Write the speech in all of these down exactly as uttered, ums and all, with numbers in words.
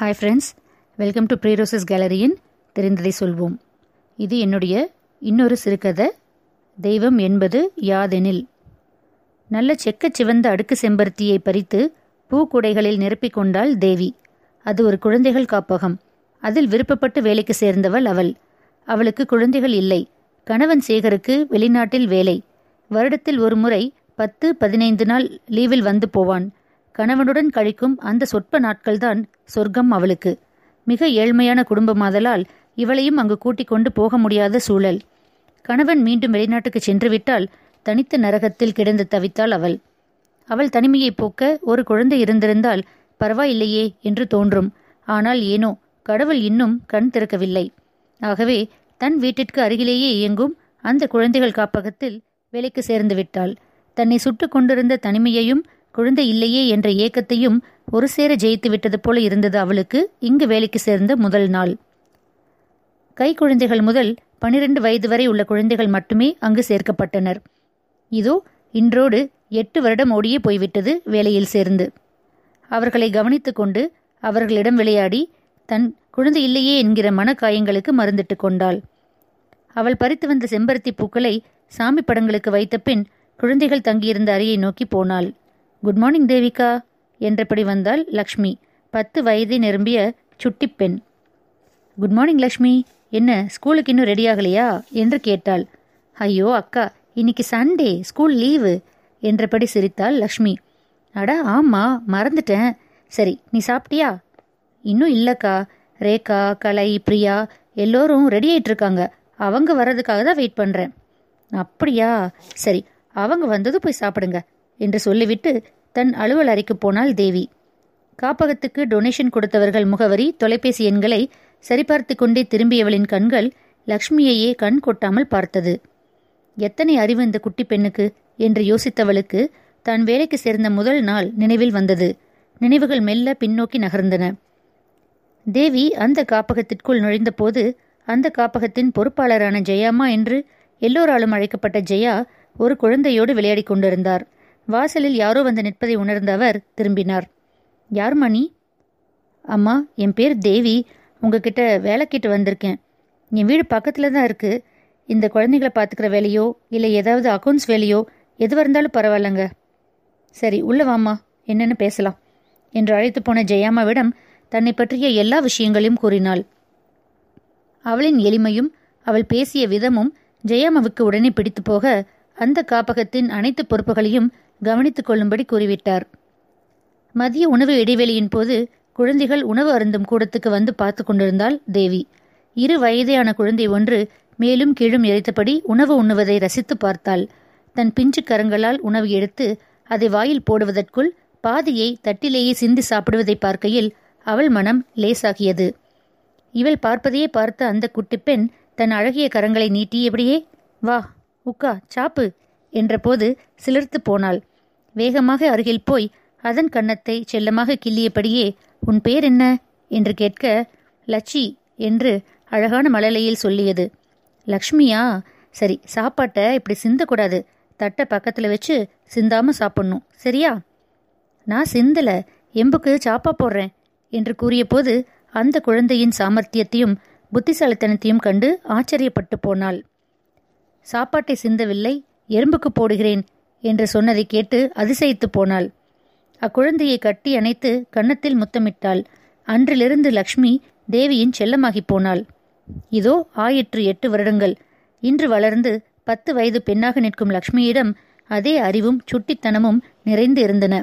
Hi friends, welcome to ப்ரீரோசஸ் கேலரியின் தெரிந்ததை சொல்வோம். இது என்னுடைய இன்னொரு சிறுகதை, தெய்வம் என்பது யாதெனில். நல்ல செக்க சிவந்த அடுக்கு செம்பருத்தியை பறித்து பூக்குடைகளில் நிரப்பிக்கொண்டாள் தேவி. அது ஒரு குழந்தைகள் காப்பகம். அதில் விருப்பப்பட்டு வேலைக்கு சேர்ந்தவள் அவள். அவளுக்கு குழந்தைகள் இல்லை. கணவன் சேகருக்கு வெளிநாட்டில் வேலை. வருடத்தில் ஒரு முறை பத்து பதினைந்து நாள் லீவில் வந்து போவான். கணவனுடன் கழிக்கும் அந்த சொற்ப நாட்கள்தான் சொர்க்கம் அவளுக்கு. மிக ஏழ்மையான குடும்பமாதலால் இவளையும் அங்கு கூட்டிக் கொண்டு போக முடியாத சூழல். கணவன் மீண்டும் வெளிநாட்டுக்கு சென்றுவிட்டால் தனித்த நரகத்தில் கிடந்து தவித்தாள் அவள். அவள் தனிமையை போக்க ஒரு குழந்தை இருந்திருந்தால் பரவாயில்லையே என்று தோன்றும். ஆனால் ஏனோ கடவுள் இன்னும் கண் திறக்கவில்லை. ஆகவே தன் வீட்டிற்கு அருகிலேயே இயங்கும் அந்த குழந்தைகள் காப்பகத்தில் வேலைக்கு சேர்ந்து விட்டாள். தன்னை சுட்டு கொண்டிருந்த தனிமையையும் குழந்தை இல்லையே என்ற ஏக்கத்தையும் ஒரு சேர ஜெயித்து விட்டது போல இருந்தது அவளுக்கு. இங்கு வேலைக்கு சேர்ந்த முதல் நாள் கை குழந்தைகள் முதல் பனிரெண்டு வயது வரை உள்ள குழந்தைகள் மட்டுமே அங்கு சேர்க்கப்பட்டனர். இதோ இன்றோடு எட்டு வருடம் ஓடியே போய்விட்டது வேலையில் சேர்ந்து. அவர்களை கவனித்து கொண்டு அவர்களிடம் விளையாடி தன் குழந்தை இல்லையே என்கிற மனக்காயங்களுக்கு மருந்திட்டு கொண்டாள். அவள் பறித்து வந்த செம்பருத்தி பூக்களை சாமி படங்களுக்கு வைத்த பின் குழந்தைகள் தங்கியிருந்த அறையை நோக்கி போனாள். குட் மார்னிங் தேவிகா என்றபடி வந்தாள் லக்ஷ்மி, பத்து வயதை நிரம்பிய சுட்டி பெண். குட் மார்னிங் லக்ஷ்மி, என்ன ஸ்கூலுக்கு இன்னும் ரெடியாகலையா என்று கேட்டாள். ஐயோ அக்கா, இன்னைக்கு சண்டே, ஸ்கூல் லீவு என்றபடி சிரித்தாள் லக்ஷ்மி. அடா ஆமா, மறந்துட்டேன். சரி, நீ சாப்பிட்டியா? இன்னும் இல்லக்கா. ரேகா, கலை, பிரியா எல்லோரும் ரெடி ஆயிட்டு இருக்காங்க. அவங்க வர்றதுக்காக தான் வெயிட் பண்றேன். அப்படியா, சரி அவங்க வந்ததும் போய் சாப்பிடுங்க என்று சொல்லிவிட்டு தன் அலுவல் அறைக்கு போனாள் தேவி. காப்பகத்துக்கு டொனேஷன் கொடுத்தவர்கள் முகவரி, தொலைபேசி எண்களை சரிபார்த்து கொண்டே திரும்பியவளின் கண்கள் லக்ஷ்மியையே கண் கொட்டாமல் பார்த்தது. எத்தனை அறிவு இந்த குட்டி பெண்ணுக்கு என்று யோசித்தவளுக்கு தான் வேலைக்கு சேர்ந்த முதல் நாள் நினைவில் வந்தது. நினைவுகள் மெல்ல பின்னோக்கி நகர்ந்தன. தேவி அந்த காப்பகத்திற்குள் நுழைந்த போது அந்த காப்பகத்தின் பொறுப்பாளரான ஜெயாமா என்று எல்லோராலும் அழைக்கப்பட்ட ஜெயா ஒரு குழந்தையோடு விளையாடி கொண்டிருந்தார். வாசலில் யாரோ வந்து நிற்பதை உணர்ந்த அவர் திரும்பினார். யார் மணி? அம்மா, என் பேர் தேவி. உங்ககிட்ட வேலை கேட்டு வந்திருக்கேன். என் வீடு பக்கத்தில் தான் இருக்குது. இந்த குழந்தைகளை பார்த்துக்கிற வேலையோ இல்லை ஏதாவது அக்கௌண்ட்ஸ் வேலையோ எதுவாக இருந்தாலும் பரவாயில்லங்க. சரி உள்ளே வாம்மா, என்னென்னு பேசலாம் என்று அழைத்து போன ஜெயாமாவிடம் தன்னை பற்றிய எல்லா விஷயங்களையும் கூறினாள். அவளின் எளிமையும் அவள் பேசிய விதமும் ஜெயாமாவுக்கு உடனே பிடித்து போக அந்த காப்பகத்தின் அனைத்து பொறுப்புகளையும் கவனித்துக் கொள்ளும்படி கூறிவிட்டார். மதிய உணவு இடைவெளியின் போது குழந்தைகள் உணவு அருந்தும் கூடத்துக்கு வந்து பார்த்து கொண்டிருந்தாள் தேவி. இரு வயதையான குழந்தை ஒன்று மேலும் கீழும் இறைத்தபடி உணவு உண்ணுவதை ரசித்து பார்த்தாள். தன் பிஞ்சு கரங்களால் உணவு எடுத்து அதை வாயில் போடுவதற்குள் பாதியை தட்டிலேயே சிந்தி சாப்பிடுவதை பார்க்கையில் அவள் மனம் லேசாகியது. இவள் பார்ப்பதையே பார்த்த அந்த குட்டி பெண் தன் அழகிய கரங்களை நீட்டி எப்படியே வா உக்கா சாப்பு என்றபோது சிலிர்த்து போனாள். வேகமாக அருகில் போய் அதன் கன்னத்தை செல்லமாக கிள்ளியபடியே உன் பேர் என்ன என்று கேட்க லட்சி என்று அழகான மழலையில் சொல்லியது. லக்ஷ்மியா? சரி, சாப்பாட்டை இப்படி சிந்தக்கூடாது. தட்டை பக்கத்தில் வச்சு சிந்தாமல் சாப்பிடணும், சரியா? நான் சிந்தலை, எம்புக்கு சாப்பா போடுறேன் என்று கூறிய போது அந்த குழந்தையின் சாமர்த்தியத்தையும் புத்திசாலித்தனத்தையும் கண்டு ஆச்சரியப்பட்டு போனாள். சாப்பாட்டை சிந்தவில்லை, எறும்புக்கு போடுகிறேன் என்று சொன்னதை கேட்டு அதிசயித்து போனாள். அக்குழந்தையை கட்டி அணைத்து கன்னத்தில் முத்தமிட்டாள். அன்றிலிருந்து லக்ஷ்மி தேவியின் செல்லமாகி போனாள். இதோ ஆயிற்று எட்டு வருடங்கள். இன்று வளர்ந்து பத்து வயது பெண்ணாக நிற்கும் லக்ஷ்மியிடம் அதே அறிவும் சுட்டித்தனமும் நிறைந்து இருந்தன.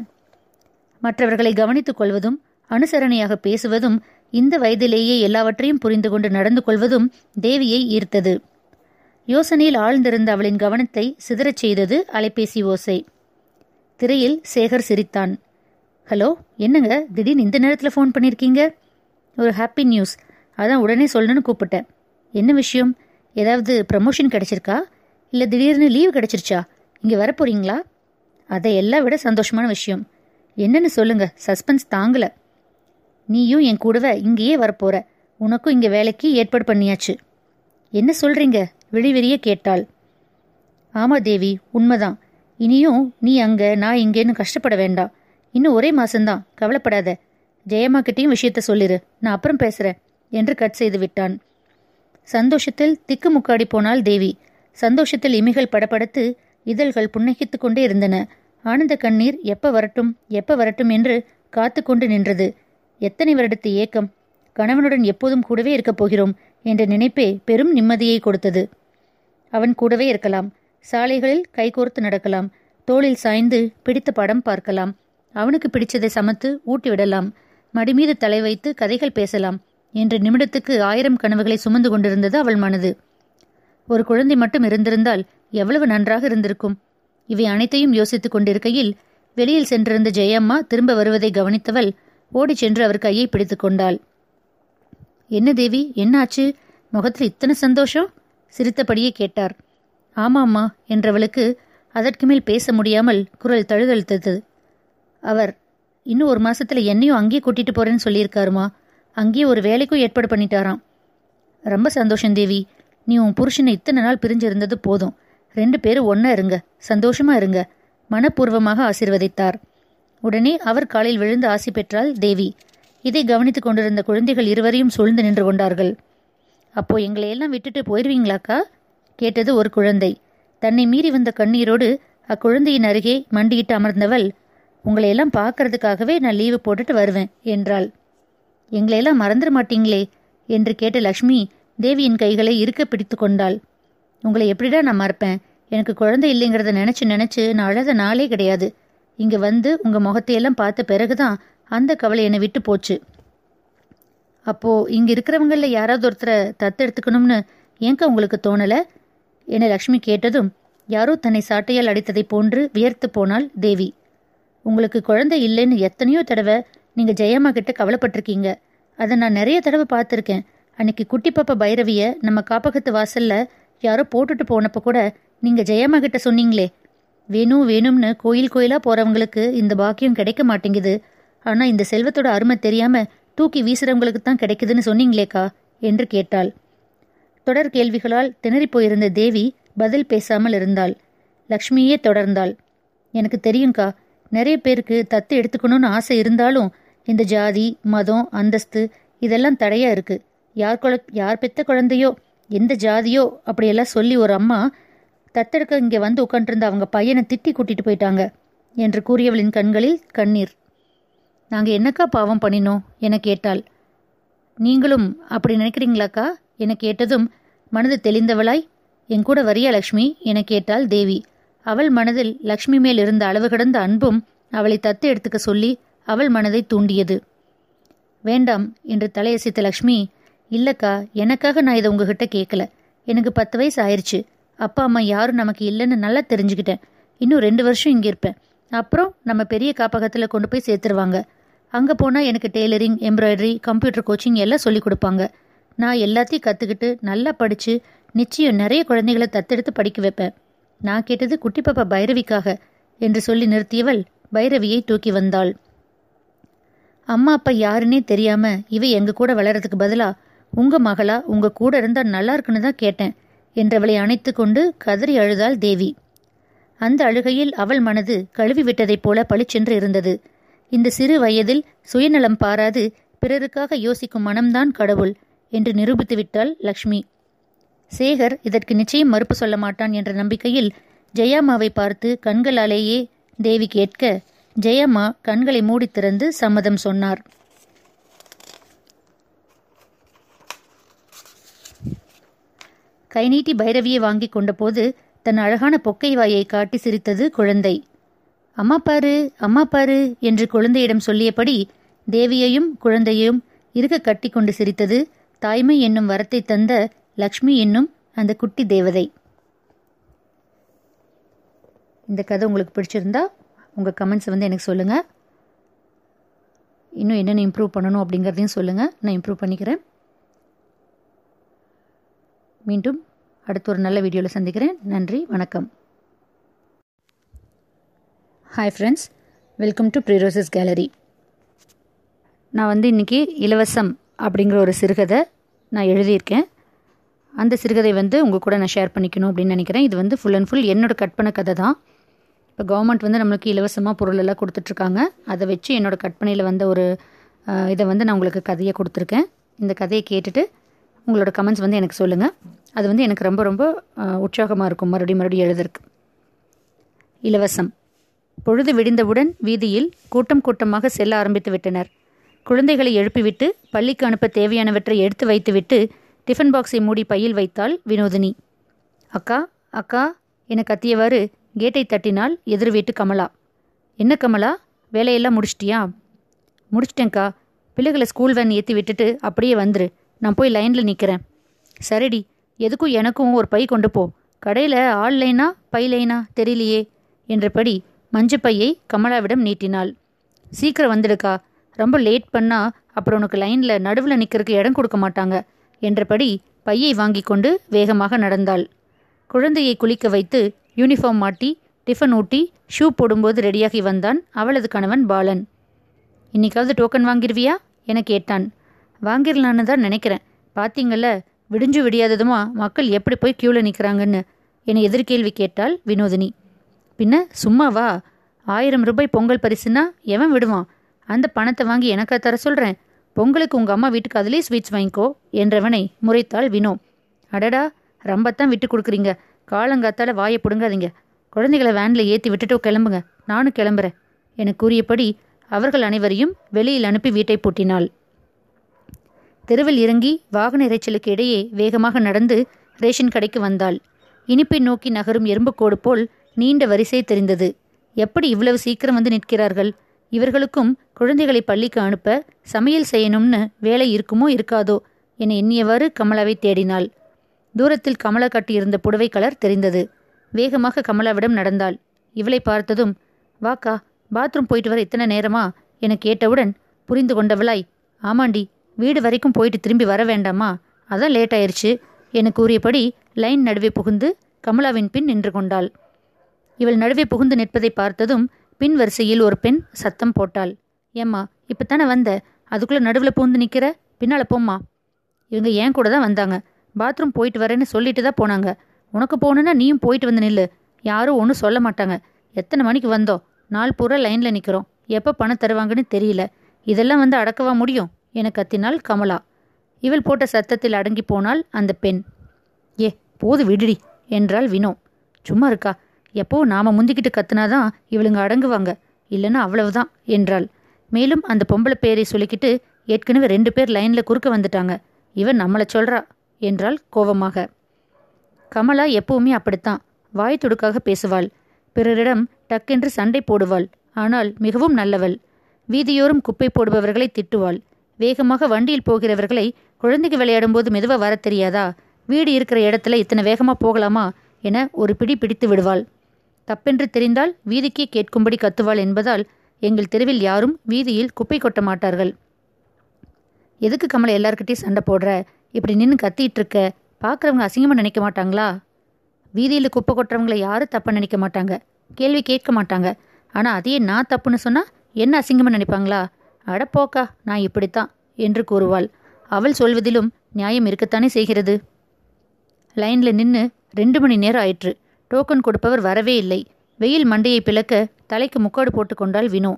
மற்றவர்களை கவனித்துக் கொள்வதும் அனுசரணையாக பேசுவதும் இந்த வயதிலேயே எல்லாவற்றையும் புரிந்து கொண்டு நடந்து கொள்வதும் தேவியை ஈர்த்தது. யோசனையில் ஆழ்ந்திருந்த அவளின் கவனத்தை சிதறச் செய்தது அலைபேசி ஓசை. திரையில் சேகர் சிரித்தான். ஹலோ, என்னங்க திடீர்னு இந்த நேரத்தில் ஃபோன் பண்ணியிருக்கீங்க? ஒரு ஹாப்பி நியூஸ், அதான் உடனே சொல்லணும்னு கூப்பிட்டேன். என்ன விஷயம்? ஏதாவது ப்ரமோஷன் கிடைச்சிருக்கா? இல்லை திடீர்னு லீவு கிடைச்சிருச்சா? இங்கே வரப்போறீங்களா? அதை எல்லாம் விட சந்தோஷமான விஷயம் என்னன்னு சொல்லுங்க, சஸ்பென்ஸ் தாங்கலை. நீயும் என் கூடவே இங்கேயே வரப்போற, உனக்கும் இங்கே வேலைக்கு ஏற்பாடு பண்ணியாச்சு. என்ன சொல்கிறீங்க? விழிவிரிய கேட்டாள். ஆமா தேவி, உண்மைதான். இனியும் நீ அங்க நான் இங்கேன்னு கஷ்டப்பட வேண்டாம். இன்னும் ஒரே மாசம்தான், கவலைப்படாத. ஜெயமாக்கிட்டையும் விஷயத்த சொல்லிரு, நான் அப்புறம் பேசுறேன் என்று கட் செய்து விட்டான். சந்தோஷத்தில் திக்கு முக்காடி போனாள் தேவி. சந்தோஷத்தில் இமைகள் படபடத்து இதழ்கள் புன்னகித்து கொண்டே இருந்தன. ஆனந்த கண்ணீர் எப்ப வரட்டும் எப்ப வரட்டும் என்று காத்து கொண்டு நின்றது. எத்தனை வருடத்து ஏக்கம், கணவனுடன் எப்போதும் கூடவே இருக்கப் போகிறோம் என்ற நினைப்பே பெரும் நிம்மதியை கொடுத்தது. அவன் கூடவே இருக்கலாம், சாலைகளில் கைகோர்த்து நடக்கலாம், தோளில் சாய்ந்து பிடித்த படம் பார்க்கலாம், அவனுக்கு பிடிச்சதை சமைத்து ஊட்டிவிடலாம், மடிமீது தலை வைத்து கதைகள் பேசலாம் என்ற நிமிடத்துக்கு ஆயிரம் கனவுகளை சுமந்து கொண்டிருந்தது அவள் மனது. ஒரு குழந்தை மட்டும் இருந்திருந்தால் எவ்வளவு நன்றாக இருந்திருக்கும். இவை அனைத்தையும் யோசித்துக் கொண்டிருக்கையில் வெளியில் சென்றிருந்த ஜெயம்மா திரும்ப வருவதை கவனித்தவள் ஓடி சென்று அவர் கையை பிடித்து கொண்டாள். என்ன தேவி, என்ன ஆச்சு, முகத்தில் இத்தனை சந்தோஷம்? சிரித்தபடியே கேட்டார். ஆமாம்மா என்றவளுக்கு அதற்கு மேல் பேச முடியாமல் குரல் தழுதழுத்தது. அவர் இன்னும் ஒரு மாசத்துல என்னையும் அங்கேயே கூட்டிட்டு போறேன்னு சொல்லியிருக்காருமா, அங்கேயே ஒரு வேலைக்கும் ஏற்பாடு பண்ணிட்டாராம். ரொம்ப சந்தோஷம் தேவி, நீ உன் புருஷனை இத்தனை நாள் பிரிஞ்சிருந்தது போதும், ரெண்டு பேரும் ஒன்னா இருங்க, சந்தோஷமா இருங்க மனப்பூர்வமாக ஆசீர்வதித்தார். உடனே அவர் காலில் விழுந்து ஆசி பெற்றாள் தேவி. இதை கவனித்துக் கொண்டிருந்த குழந்தைகள் இருவரையும் சூழ்ந்து நின்று கொண்டார்கள். அப்போ எங்களையெல்லாம் விட்டுட்டு போயிடுவீங்களாக்கா கேட்டது ஒரு குழந்தை. தன்னை மீறி வந்த கண்ணீரோடு அக்குழந்தையின் அருகே மண்டியிட்டு அமர்ந்தவள், உங்களையெல்லாம் பார்க்கறதுக்காகவே நான் லீவு போட்டுட்டு வருவேன் என்றாள். எங்களையெல்லாம் மறந்துட மாட்டீங்களே என்று கேட்ட லக்ஷ்மி தேவியின் கைகளை இருக்க பிடித்து கொண்டாள். உங்களை எப்படிடா நான் மறப்பேன், எனக்கு குழந்தை இல்லைங்கிறத நினச்சி நினச்சி நான் அழத நாளே கிடையாது. இங்கே வந்து உங்கள் முகத்தையெல்லாம் பார்த்த பிறகுதான் அந்த கவலை என்னை விட்டு போச்சு. அப்போது இங்கே இருக்கிறவங்கள யாராவது ஒருத்தரை தத்தெடுத்துக்கணும்னு ஏங்கா உங்களுக்கு தோணலை என லக்ஷ்மி கேட்டதும் யாரோ தன்னை சாட்டையால் அடித்ததை போன்று வியர்த்து போனாள் தேவி. உங்களுக்கு குழந்தை இல்லைன்னு எத்தனையோ தடவை நீங்கள் ஜெயம்மா கிட்ட கவலைப்பட்டிருக்கீங்க, அதை நான் நிறைய தடவை பார்த்துருக்கேன். அன்னைக்கு குட்டி பாப்பா பைரவியை நம்ம காப்பகத்து வாசலில் யாரோ போட்டுட்டு போனப்போ கூட நீங்கள் ஜெயம்மா கிட்ட சொன்னீங்களே, வேணும் வேணும்னு கோயில் கோயிலாக போகிறவங்களுக்கு இந்த பாக்கியம் கிடைக்க மாட்டேங்குது, ஆனால் இந்த செல்வத்தோட அருமை தெரியாமல் தூக்கி வீசுறவங்களுக்கு தான் கிடைக்குதுன்னு சொன்னீங்களேக்கா என்று கேட்டாள். தொடர் கேள்விகளால் திணறி போயிருந்த தேவி பதில் பேசாமல் இருந்தாள். லக்ஷ்மியே தொடர்ந்தாள். எனக்கு தெரியும்க்கா, நிறைய பேருக்கு தத்து எடுத்துக்கணும்னு ஆசை இருந்தாலும் இந்த ஜாதி மதம் அந்தஸ்து இதெல்லாம் தடையா இருக்கு. யார் குழ யார் பெத்த குழந்தையோ எந்த ஜாதியோ அப்படியெல்லாம் சொல்லி ஒரு அம்மா தத்தெடுக்க இங்கே வந்து உட்காண்டிருந்த அவங்க பையனை திட்டி கூட்டிட்டு போயிட்டாங்க என்று கூறியவளின் கண்களில் கண்ணீர். நாங்கள் என்னக்கா பாவம் பண்ணினோம் என கேட்டாள். நீங்களும் அப்படி நினைக்கிறீங்களாக்கா என கேட்டதும் மனது தெளிந்தவளாய், என் கூட வரியா லக்ஷ்மி என கேட்டாள் தேவி. அவள் மனதில் லக்ஷ்மி மேல் இருந்த அளவு கடந்த அன்பும் அவளை தத்து எடுத்துக்க சொல்லி அவள் மனதை தூண்டியது. வேண்டாம் என்று தலையசைத்த லக்ஷ்மி, இல்லக்கா எனக்காக நான் இதை உங்ககிட்ட கேட்கல, எனக்கு பத்து வயசு ஆயிடுச்சு, அப்பா அம்மா யாரும் நமக்கு இல்லைன்னு நல்லா தெரிஞ்சுக்கிட்டேன். இன்னும் ரெண்டு வருஷம் இங்கே இருப்பேன், அப்புறம் நம்ம பெரிய காப்பகத்தில் கொண்டு போய் சேர்த்துருவாங்க. அங்கே போனால் எனக்கு டெய்லரிங், எம்ப்ராய்டரி, கம்ப்யூட்டர் கோச்சிங் எல்லாம் சொல்லி கொடுப்பாங்க. நான் எல்லாத்தையும் கற்றுக்கிட்டு நல்லா படித்து நிச்சயம் நிறைய குழந்தைகளை தத்தெடுத்து படிக்க வைப்பேன். நான் கேட்டது குட்டி பாப்பா பைரவிக்காக என்று சொல்லி நிறுத்தியவள் பைரவியை தூக்கி வந்தாள். அம்மா அப்பா யாருன்னே தெரியாமல் இவை எங்கள் கூட வளர்கிறதுக்கு பதிலாக உங்கள் மகளா உங்கள் கூட இருந்தால் நல்லா இருக்குன்னு தான் கேட்டேன் என்றவளை அணைத்து கொண்டு கதறி அழுதாள் தேவி. அந்த அழுகையில் அவள் மனது கழுவி விட்டதைப் போல பளிச்சென்று இருந்தது. இந்த சிறு வயதில் சுயநலம் பாராது பிறருக்காக யோசிக்கும் மனம்தான் கடவுள் என்று நிரூபித்து விட்டாள் லக்ஷ்மி. சேகர் இதற்கு நிச்சயம் மறுப்பு சொல்ல மாட்டான் என்ற நம்பிக்கையில் ஜெயம்மாவை பார்த்து கண்களாலேயே தேவி கேட்க ஜெயம்மா கண்களை மூடி திறந்து சம்மதம் சொன்னார். கை நீட்டி பைரவியை வாங்கி கொண்ட போது தன் அழகான பொக்கை வாயை காட்டி சிரித்தது குழந்தை. அம்மா பாரு அம்மா பாரு என்று குழந்தையிடம் சொல்லியபடி தேவியையும் குழந்தையையும் இருக கட்டி கொண்டு சிரித்தது தாய்மை என்னும் வரத்தை தந்த லக்ஷ்மி என்னும் அந்த குட்டி தேவதை. இந்த கதை உங்களுக்கு பிடிச்சிருந்தா உங்கள் கமெண்ட்ஸை வந்து எனக்கு சொல்லுங்கள். இன்னும் என்னென்ன இம்ப்ரூவ் பண்ணணும் அப்படிங்கிறதையும் சொல்லுங்கள், நான் இம்ப்ரூவ் பண்ணிக்கிறேன். மீண்டும் அடுத்த ஒரு நல்ல வீடியோவில் சந்திக்கிறேன். நன்றி, வணக்கம். ஹாய் ஃப்ரெண்ட்ஸ், வெல்கம் டு ப்ரீரோசஸ் கேலரி. நான் வந்து இன்றைக்கி இலவசம் அப்படிங்கிற ஒரு சிறுகதை நான் எழுதியிருக்கேன். அந்த சிறுகதை வந்து உங்கள் கூட நான் ஷேர் பண்ணிக்கணும் அப்படின்னு நினைக்கிறேன். இது வந்து ஃபுல் அண்ட் ஃபுல் என்னோடய கட் பண்ண கதை தான். இப்போ கவர்மெண்ட் வந்து நம்மளுக்கு இலவசமாக பொருளெல்லாம் கொடுத்துட்ருக்காங்க. அதை வச்சு என்னோடய கற்பனையில் வந்த ஒரு இதை வந்து நான் உங்களுக்கு கதையை கொடுத்துருக்கேன். இந்த கதையை கேட்டுட்டு உங்களோட கமெண்ட்ஸ் வந்து எனக்கு சொல்லுங்கள். அது வந்து எனக்கு ரொம்ப ரொம்ப உற்சாகமாக இருக்கும் மறுபடியும் மறுபடியும் எழுதுறதுக்கு. இலவசம். பொழுது விடிந்தவுடன் வீதியில் கூட்டம் கூட்டமாக செல்ல ஆரம்பித்து விட்டனர். குழந்தைகளை எழுப்பிவிட்டு பள்ளிக்கு அனுப்ப தேவையானவற்றை எடுத்து வைத்துவிட்டு டிஃபன் பாக்ஸை மூடி பையில் வைத்தாள் வினோதினி. அக்கா அக்கா என கத்தியவாறு கேட்டை தட்டினாள் எதிர் வீட்டு கமலா. என்ன கமலா, வேலையெல்லாம் முடிச்சிட்டியா? முடிச்சிட்டேங்க்கா. பிள்ளைகளை ஸ்கூல் வேன் ஏற்றி விட்டுட்டு அப்படியே வந்துரு, நான் போய் லைனில் நிற்கிறேன். சரிடி. எதுக்கும் எனக்கும் ஒரு பை கொண்டு போ. கடையில் ஆள் லைனா பை லைனா தெரியலையே என்றபடி மஞ்சப்பையை கமலாவிடம் நீட்டினாள். சீக்கிரம் வந்துடுக்கா, ரொம்ப லேட் பண்ணால் அப்புறம் உனக்கு லைனில் நடுவில் நிற்கிறதுக்கு இடம் கொடுக்க மாட்டாங்க என்றபடி பையை வாங்கி கொண்டு வேகமாக நடந்தாள். குழந்தையை குளிக்க வைத்து யூனிஃபார்ம் மாட்டி டிஃபன் ஊட்டி ஷூ போடும்போது ரெடியாகி வந்தான் அவளது கணவன் பாலன். இன்னைக்காவது டோக்கன் வாங்கிடுவியா என கேட்டான். வாங்கிடலான்னு தான் நினைக்கிறேன். பார்த்தீங்கள விடிஞ்சு விடியாததுமா மக்கள் எப்படி போய் கியூவில் நிற்கிறாங்கன்னு என்னை எதிர்கேள்வி கேட்டாள் வினோதினி. பின்ன சும்மாவா? ஆயிரம் ரூபாய் பொங்கல் பரிசுன்னா எவன் விடுவான்? அந்த பணத்தை வாங்கி எனக்கா தர சொல்கிறேன். பொங்கலுக்கு உங்கள் அம்மா வீட்டுக்கு அதிலே ஸ்வீட்ஸ் வாங்கிக்கோ என்றவனை முறைத்தாள் வினோ. அடடா, ரொம்பத்தான் விட்டு கொடுக்குறீங்க. காலங்காத்தால் வாயை பிடுங்காதீங்க. குழந்தைகளை வேனில் ஏற்றி விட்டுட்டு கிளம்புங்க, நானும் கிளம்புறேன் என கூறியபடி அவர்கள் அனைவரையும் வெளியில் அனுப்பி வீட்டை பூட்டினாள். தெருவில் இறங்கி வாகன இறைச்சலுக்கு இடையே வேகமாக நடந்து ரேஷன் கடைக்கு வந்தாள். இனிப்பை நோக்கி நகரும் எறும்புக்கோடு போல் நீண்ட வரிசை தெரிந்தது. எப்படி இவ்வளவு சீக்கிரம் வந்து நிற்கிறார்கள்? இவர்களுக்கும் குழந்தைகளை பள்ளிக்கு அனுப்ப சமையல் செய்யணும்னு வேலை இருக்குமோ இருக்காதோ என எண்ணியவாறு கமலாவை தேடினாள். தூரத்தில் கமலா கட்டியிருந்த புடவை கலர் தெரிந்தது. வேகமாக கமலாவிடம் நடந்தாள். இவளை பார்த்ததும் வாக்கா, பாத்ரூம் போயிட்டு வர இத்தனை நேரமா என கேட்டவுடன் புரிந்து கொண்டவளாய், ஆமாண்டி, வீடு வரைக்கும் போயிட்டு திரும்பி வர வேண்டாமா, அதான் லேட் ஆயிடுச்சு என கூறியபடி லைன் நடுவே புகுந்து கமலாவின் பின் நின்று கொண்டாள். இவள் நடுவே புகுந்து நிற்பதை பார்த்ததும் பின் வரிசையில் ஒரு பெண் சத்தம் போட்டாள். ஏம்மா இப்போ தானே வந்த, அதுக்குள்ளே நடுவில் பூந்து நிற்கிற, பின்னால் போம்மா. இவங்க ஏன் கூட தான் வந்தாங்க, பாத்ரூம் போயிட்டு வரேன்னு சொல்லிட்டு தான் போனாங்க. உனக்கு போகணுன்னா நீயும் போயிட்டு வந்து நில்லு, யாரும் ஒன்றும் சொல்ல மாட்டாங்க. எத்தனை மணிக்கு வந்தோம், நாள் பூரா லைனில் நிற்கிறோம், எப்போ பணம் தருவாங்கன்னு தெரியல, இதெல்லாம் வந்து அடக்கவா முடியும் என கத்தினாள் கமலா. இவள் போட்ட சத்தத்தில் அடங்கி போனாள் அந்த பெண். ஏ போது விடுடி என்றாள் வினோ. சும்மா இருக்கா, எப்போ நாம் முந்திக்கிட்டு கத்துனாதான் இவளுங்க அடங்குவாங்க, இல்லைன்னா அவ்வளவுதான் என்றாள். மேலும் அந்த பொம்பளை பேரை சொல்லிக்கிட்டு ஏற்கனவே ரெண்டு பேர் லைனில் குறுக்க வந்துட்டாங்க, இவன் நம்மளை சொல்கிறா என்றாள் கோபமாக. கமலா எப்பவுமே அப்படித்தான், வாய் துடுக்காக பேசுவாள், பிறரிடம் டக்கென்று சண்டை போடுவாள். ஆனால் மிகவும் நல்லவள். வீதியோரும் குப்பை போடுபவர்களை திட்டுவாள். வேகமாக வண்டியில் போகிறவர்களை குழந்தைக்கு விளையாடும் போது மெதுவாக வர தெரியாதா, வீடு இருக்கிற இடத்துல இத்தனை வேகமாக போகலாமா என ஒரு பிடி பிடித்து விடுவாள். தப்பென்று தெரிந்தால் வீதிக்கே கேட்கும்படி கத்துவாள் என்பதால் எங்கள் தெருவில் யாரும் வீதியில் குப்பை கொட்ட மாட்டார்கள். எதுக்கு கமலை எல்லார்கிட்டையும் சண்டை போடுற, இப்படி நின்று கத்திட்டு இருக்க, பார்க்குறவங்க அசிங்கமாக நினைக்க மாட்டாங்களா? வீதியில் குப்பை கொட்டுறவங்களை யாரும் தப்பாக நினைக்க மாட்டாங்க, கேள்வி கேட்க மாட்டாங்க. ஆனால் அதையே நான் தப்புன்னு சொன்னால் என்ன அசிங்கமாக நினைப்பாங்களா? அடப்போக்கா, நான் இப்படித்தான் என்று கூறுவாள். அவள் சொல்வதிலும் நியாயம் இருக்கத்தானே செய்கிறது. லைனில் நின்று ரெண்டு மணி நேரம் ஆயிற்று. டோக்கன் கொடுப்பவர் வரவே இல்லை. வெயில் மண்டையை பிளக்க தலைக்கு முக்காடு போட்டு கொண்டாள் வினோ.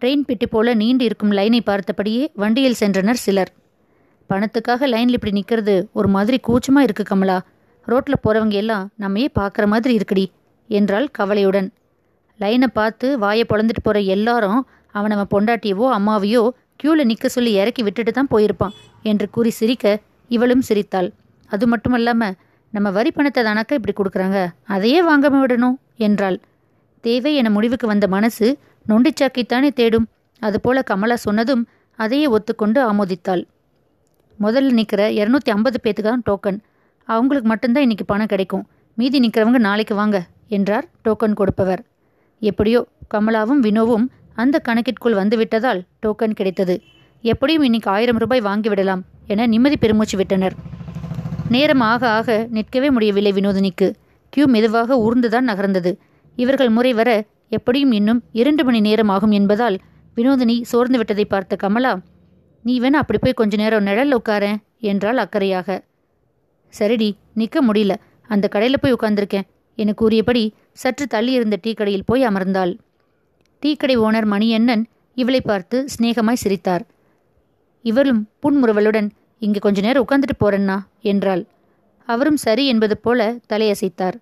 ட்ரெயின் பெட்டி போல நீண்டு இருக்கும் லைனை பார்த்தபடியே வண்டியில் சென்றனர் சிலர். பணத்துக்காக லைனில் இப்படி நிற்கிறது ஒரு மாதிரி கூச்சமாக இருக்கு கமலா. ரோட்டில் போகிறவங்க எல்லாம் நம்மையே பார்க்குற மாதிரி இருக்குடி என்றாள் கவலையுடன். லைனை பார்த்து வாயை பொழந்துட்டு போகிற எல்லாரும் அவன் அவன் பொண்டாட்டியவோ அம்மாவையோ கியூவில் நிற்க சொல்லி இறக்கி விட்டுட்டு தான் போயிருப்பான் என்று கூறி சிரிக்க இவளும் சிரித்தாள். அது மட்டும் இல்லாமல் நம்ம வரி பணத்தை தானாக்கா இப்படி கொடுக்குறாங்க, அதையே வாங்காம விடணும் என்றாள். தேவை என முடிவுக்கு வந்த மனசு நொண்டிச்சாக்கைத்தானே தேடும், அதுபோல கமலா சொன்னதும் அதையே ஒத்துக்கொண்டு ஆமோதித்தாள். முதல்ல நிற்கிற இரநூத்தி ஐம்பது பேத்துக்கு தான் டோக்கன், அவங்களுக்கு மட்டும்தான் இன்றைக்கி பணம் கிடைக்கும், மீதி நிற்கிறவங்க நாளைக்கு வாங்க என்றார் டோக்கன் கொடுப்பவர். எப்படியோ கமலாவும் வினோவும் அந்த கணக்கிற்குள் வந்துவிட்டதால் டோக்கன் கிடைத்தது. எப்படியும் இன்னைக்கு ஆயிரம் ரூபாய் வாங்கிவிடலாம் என நிம்மதி பெருமூச்சு விட்டனர். நேரம் ஆக ஆக நிற்கவே முடியவில்லை வினோதினிக்கு. கியூ மெதுவாக ஊர்ந்துதான் நகர்ந்தது. இவர்கள் முறை வர எப்படியும் இன்னும் இரண்டு மணி நேரம் ஆகும் என்பதால் வினோதினி சோர்ந்து விட்டதை பார்த்த கமலா, நீ வேணா அப்படி போய் கொஞ்ச நேரம் நிழல் உட்காரேன் என்றாள் அக்கறையாக. சரிடி, நிற்க முடியல, அந்த கடையில் போய் உட்கார்ந்துருக்கேன் என கூறியபடி சற்று தள்ளி இருந்த டீ கடையில் போய் அமர்ந்தாள். டீ கடை ஓனர் மணியண்ணன் இவளை பார்த்து சிநேகமாய் சிரித்தார். இவரும் புன்முறுவலுடன், இங்கே கொஞ்ச நேரம் உட்கார்ந்துட்டு போறேன்னா என்றாள். அவரும் சரி என்பது போல தலையசைத்தார்.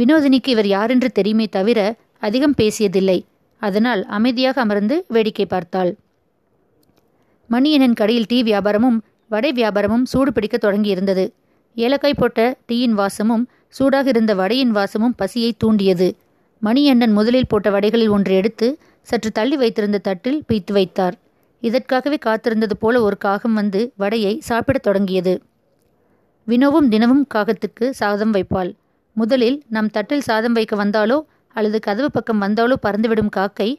வினோதினிக்கு இவர் யாரென்று தெரியுமே தவிர அதிகம் பேசியதில்லை. அதனால் அமைதியாக அமர்ந்து வேடிக்கை பார்த்தாள். மணியனன் கடையில் டீ வியாபாரமும் வடை வியாபாரமும் சூடு பிடிக்க தொடங்கியிருந்தது. ஏலக்காய் போட்ட டீயின் வாசமும் சூடாக இருந்த வடையின் வாசமும் பசியை தூண்டியது. மணியண்ணன் முதலில் போட்ட வடைகளில் ஒன்று எடுத்து சற்று தள்ளி வைத்திருந்த தட்டில் பீய்த்து வைத்தார். இதற்காகவே காத்திருந்தது போல ஒரு காகம் வந்து வடையை சாப்பிடத் தொடங்கியது. வினோவும் தினமும் காகத்துக்கு சாதம் வைப்பாள். முதலில் நம் தட்டில் சாதம் வைக்க வந்தாலோ அல்லது கதவு பக்கம் வந்தாலோ பறந்துவிடும் காக்கை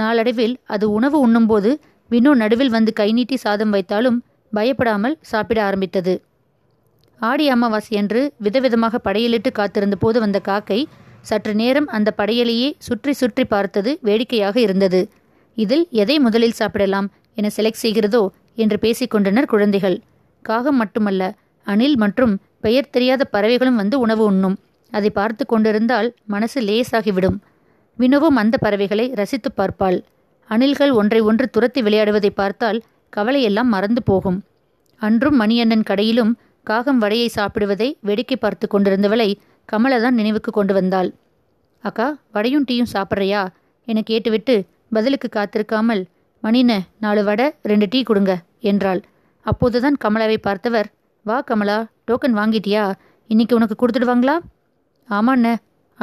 நாளடைவில் அது உணவு உண்ணும்போது வினோ நடுவில் வந்து கை நீட்டி சாதம் வைத்தாலும் பயப்படாமல் சாப்பிட ஆரம்பித்தது. ஆடி அமாவாசையன்று விதவிதமாக படையலிட்டு காத்திருந்த போது வந்த காக்கை சற்று நேரம் அந்த படையலையே சுற்றி சுற்றி பார்த்தது வேடிக்கையாக இருந்தது. இதில் எதை முதலில் சாப்பிடலாம் என செலக்ட் செய்கிறதோ என்று பேசிக்கொண்டனர் குழந்தைகள். காகம் மட்டுமல்ல, அணில் மற்றும் பெயர் தெரியாத பறவைகளும் வந்து உணவு உண்ணும். அதை பார்த்து கொண்டிருந்தால் மனசு லேசாகிவிடும். வினோவும் அந்த பறவைகளை ரசித்து பார்ப்பாள். அணில்கள் ஒன்றை ஒன்று துரத்தி விளையாடுவதை பார்த்தால் கவலையெல்லாம் மறந்து போகும். அன்றும் மணியண்ணன் கடையிலும் காகம் வடையை சாப்பிடுவதை வேடிக்கை பார்த்து கொண்டிருந்தவளை கமலதான் நினைவுக்கு கொண்டு வந்தாள். அக்கா, வடையும் டீயும் சாப்பிட்றியா என கேட்டுவிட்டு பதிலுக்கு காத்திருக்காமல், மணின நாலு வடை ரெண்டு டீ கொடுங்க என்றாள். அப்போதுதான் கமலாவை பார்த்தவர், வா கமலா, டோக்கன் வாங்கிட்டியா? இன்னைக்கு உனக்கு கொடுத்துடுவாங்களா? ஆமாண்ண,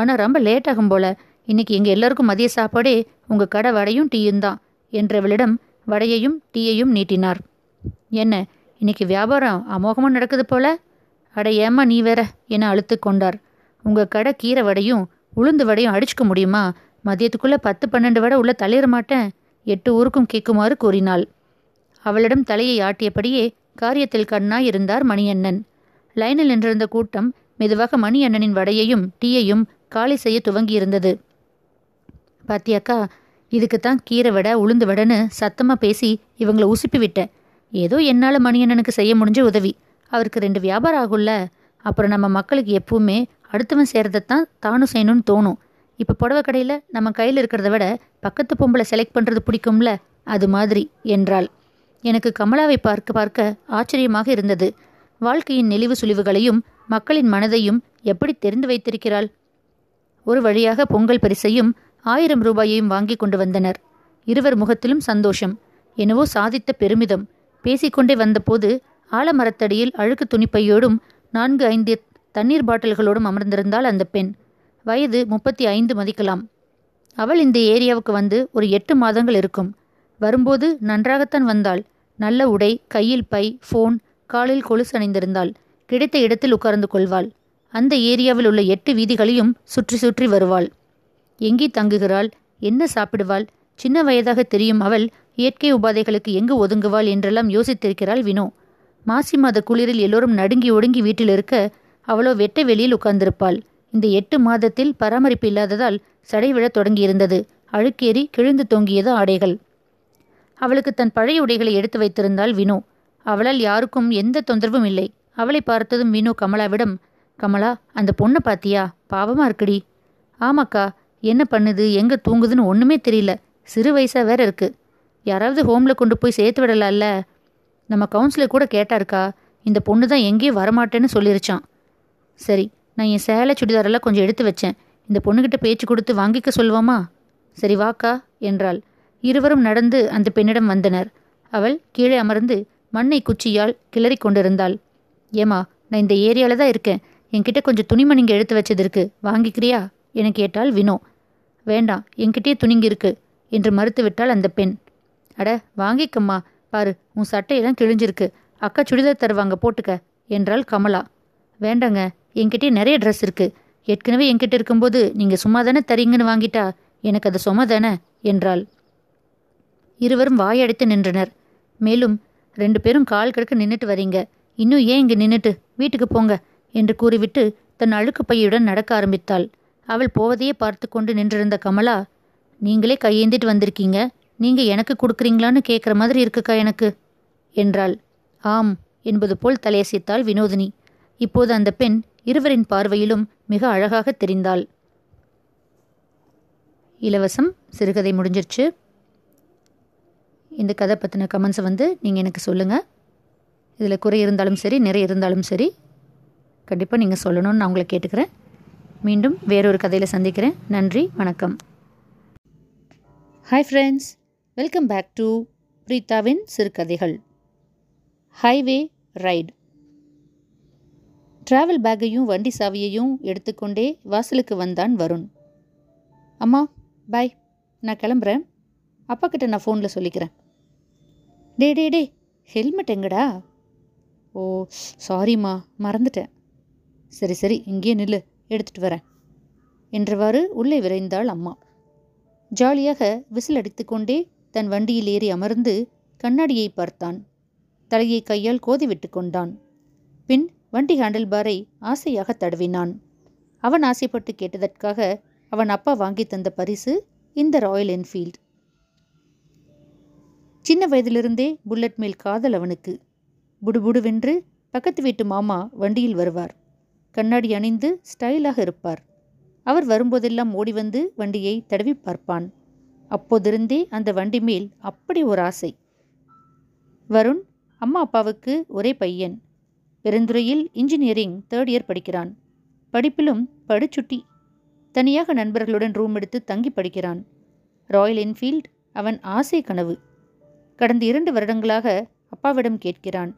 ஆனால் ரொம்ப லேட் ஆகும் போல. இன்னைக்கு எங்கள் எல்லாருக்கும் மதிய சாப்பாடே உங்கள் கடை வடையும் டீயும் தான் என்றவளிடம் வடையையும் டீயையும் நீட்டினார். என்ன, இன்னைக்கு வியாபாரம் அமோகமாக நடக்குது போல. அட ஏமா நீ வேற என அழுத்து கொண்டார். உங்கள் கடை கீரை வடையும் உளுந்து வடையும் அடிச்சுக்க முடியுமா? மதியத்துக்குள்ளே பத்து பன்னெண்டு வடை உள்ளே தலையிட மாட்டேன். எட்டு ஊருக்கும் கேட்குமாறு கூறினாள். அவளிடம் தலையை ஆட்டியபடியே காரியத்தில் கண்ணாய் இருந்தார் மணியண்ணன். லைனில் நின்றிருந்த கூட்டம் மெதுவாக மணியண்ணனின் வடையையும் டீயையும் காலி செய்ய துவங்கியிருந்தது. பாத்தியாக்கா, இதுக்குத்தான் கீரை வடை உளுந்து வடைன்னு சத்தமாக பேசி இவங்களை உசுப்பி விட்டேன். ஏதோ என்னால் மணியண்ணனுக்கு செய்ய முடிஞ்ச உதவி. அவருக்கு ரெண்டு வியாபாரம் ஆகும்ல. அப்புறம் நம்ம மக்களுக்கு எப்பவுமே அடுத்தவன் சேர்றதைத்தான் தானும் செய்யணும்னு தோணும். இப்போ புடவை கடையில் நம்ம கையில் இருக்கிறத விட பக்கத்து பொம்பளை செலக்ட் பண்ணுறது பிடிக்கும்ல, அது மாதிரி என்றாள். எனக்கு கமலாவை பார்க்க பார்க்க ஆச்சரியமாக இருந்தது. வாழ்க்கையின் நெளிவு சுழிவுகளையும் மக்களின் மனதையும் எப்படி தெரிந்து வைத்திருக்கிறாள். ஒரு வழியாக பொங்கல் பரிசையும் ஆயிரம் ரூபாயையும் வாங்கி கொண்டு வந்தனர். இருவர் முகத்திலும் சந்தோஷம், என்னவோ சாதித்த பெருமிதம். பேசிக்கொண்டே வந்தபோது ஆலமரத்தடியில் அழுக்கு துணிப்பையோடும் நான்கு ஐந்து தண்ணீர் பாட்டில்களோடும் அமர்ந்திருந்தாள் அந்த பெண். வயது முப்பத்தி ஐந்து மதிக்கலாம். அவள் இந்த ஏரியாவுக்கு வந்து ஒரு எட்டு மாதங்கள் இருக்கும். வரும்போது நன்றாகத்தான் வந்தாள். நல்ல உடை, கையில் பை, ஃபோன், காலில் கொலுசு அணிந்திருந்தாள். கிடைத்த இடத்தில் உட்கார்ந்து கொள்வாள். அந்த ஏரியாவில் உள்ள எட்டு வீதிகளையும் சுற்றி சுற்றி வருவாள். எங்கே தங்குகிறாள், என்ன சாப்பிடுவாள், சின்ன வயதாக தெரியும் அவள் இயற்கை உபாதைகளுக்கு எங்கு ஒதுங்குவாள் என்றெல்லாம் யோசித்திருக்கிறாள் வினோ. மாசி மாத குளிரில் எல்லோரும் நடுங்கி ஒடுங்கி வீட்டில் இருக்க அவளோ வெட்ட வெளியில் உட்கார்ந்திருப்பாள். இந்த எட்டு மாதத்தில் பராமரிப்பு இல்லாததால் சடைவிழத் தொடங்கியிருந்தது. அழுக்கேறி கிழிந்து தொங்கியது ஆடைகள். அவளுக்கு தன் பழைய உடைகளை எடுத்து வைத்திருந்தாள் வினோ. அவளால் யாருக்கும் எந்த தொந்தரவும் இல்லை. அவளை பார்த்ததும் வினோ கமலாவிடம், கமலா, அந்த பொண்ணை பாத்தியா? பாவமா இருக்குடி. ஆமாக்கா, என்ன பண்ணுது எங்க தூங்குதுன்னு ஒன்றுமே தெரியல. சிறு வயசா வேற இருக்கு. யாராவது ஹோமில் கொண்டு போய் சேர்த்து விடலாம்ல. நம்ம கவுன்சிலர் கூட கேட்டாருக்கா, இந்த பொண்ணு தான் எங்கேயும் வரமாட்டேன்னு சொல்லிருச்சான். சரி, நான் என் சேலை சுடிதாரெல்லாம் கொஞ்சம் எடுத்து வச்சேன். இந்த பொண்ணுகிட்ட பேச்சு கொடுத்து வாங்கிக்க சொல்லுவோமா? சரி வாக்கா என்றாள். இருவரும் நடந்து அந்த பெண்ணிடம் வந்தனர். அவள் கீழே அமர்ந்து மண்ணை குச்சியால் கிளறி கொண்டிருந்தாள். ஏமா, நான் இந்த ஏரியாவில் தான் இருக்கேன். என்கிட்ட கொஞ்சம் துணிமணிங்க எடுத்து வச்சது இருக்கு, வாங்கிக்கிறியா என கேட்டாள் வினோ. வேண்டாம், என்கிட்டயே துணிங்கி இருக்கு என்று மறுத்துவிட்டாள் அந்த பெண். அட வாங்கிக்கம்மா, பாரு உன் சட்டையெல்லாம் கிழிஞ்சிருக்கு, அக்கா சுடிதார் தருவாங்க போட்டுக்க என்றாள் கமலா. வேண்டாங்க, என்கிட்டே நிறைய ட்ரெஸ் இருக்குது. ஏற்கனவே என்கிட்ட இருக்கும்போது நீங்கள் சும்மா தானே தரீங்கன்னு வாங்கிட்டா, எனக்கு அது சும்மா தானே என்றாள். இருவரும் வாயடைத்து நின்றனர். மேலும், ரெண்டு பேரும் கால் கிடக்க நின்றுட்டு வரீங்க, இன்னும் ஏன் இங்கே நின்றுட்டு வீட்டுக்கு போங்க என்று கூறிவிட்டு தன் அழுக்கு பையுடன் நடக்க ஆரம்பித்தாள். அவள் போவதையே பார்த்து கொண்டு நின்றிருந்த கமலா, நீங்களே கையேந்திட்டு வந்திருக்கீங்க, நீங்கள் எனக்கு கொடுக்குறீங்களான்னு கேட்குற மாதிரி இருக்குக்கா எனக்கு என்றாள். ஆம் என்பது போல் தலையசைத்தாள் வினோதினி. இப்போது அந்த பெண் இருவரின் பார்வையிலும் மிக அழகாக தெரிந்தாள். இலவசம் சிறுகதை முடிஞ்சிருச்சு. இந்த கதை பற்றின கமெண்ட்ஸை வந்து நீங்கள் எனக்கு சொல்லுங்கள். இதில் குறை இருந்தாலும் சரி நிறைய இருந்தாலும் சரி கண்டிப்பாக நீங்கள் சொல்லணும்னு நான் உங்களை கேட்டுக்கிறேன். மீண்டும் வேறொரு கதையில் சந்திக்கிறேன். நன்றி, வணக்கம். Hi friends, welcome back to பிரீதாவின் சிறுகதைகள். Highway ride. ட்ராவல் பேக்கையும் வண்டி சாவியையும் எடுத்துக்கொண்டே வாசலுக்கு வந்தான் வருண். அம்மா பாய், நான் கிளம்புறேன், அப்பா கிட்ட நான் ஃபோனில் சொல்லிக்கிறேன். டே டே டே ஹெல்மெட் எங்கடா? ஓ சாரிம்மா, மறந்துட்டேன். சரி சரி இங்கேயே நில்லு, எடுத்துகிட்டு வரேன் என்றவாறு உள்ளே விரைந்தாள் அம்மா. ஜாலியாக விசில் அடித்து கொண்டே தன் வண்டியில் ஏறி அமர்ந்து கண்ணாடியை பார்த்தான். தலையை கையால் கோதிவிட்டு கொண்டான். பின் வண்டி ஹேண்டில் பாரை ஆசையாக தடவினான். அவன் ஆசைப்பட்டு கேட்டதற்காக அவன் அப்பா வாங்கி தந்த பரிசு இந்த ராயல் என்ஃபீல்டு. சின்ன வயதிலிருந்தே புல்லட் மேல் காதல் அவனுக்கு. புடுபுடுவென்று பக்கத்து வீட்டு மாமா வண்டியில் வருவார். கண்ணாடி அணிந்து ஸ்டைலாக இருப்பார். அவர் வரும்போதெல்லாம் ஓடி வந்து வண்டியை தடவி பார்ப்பான். அப்போதிருந்தே அந்த வண்டி மேல் அப்படி ஒரு ஆசை. வருண் அம்மா அப்பாவுக்கு ஒரே பையன். பெருந்துறையில் இன்ஜினியரிங் தேர்ட் இயர் படிக்கிறான். படிப்பிலும் படுச்சுட்டி. தனியாக நண்பர்களுடன் ரூம் எடுத்து தங்கி படிக்கிறான். ராயல் என்ஃபீல்டு அவன் ஆசை கனவு. கடந்த இரண்டு வருடங்களாக அப்பாவிடம் கேட்கிறான்.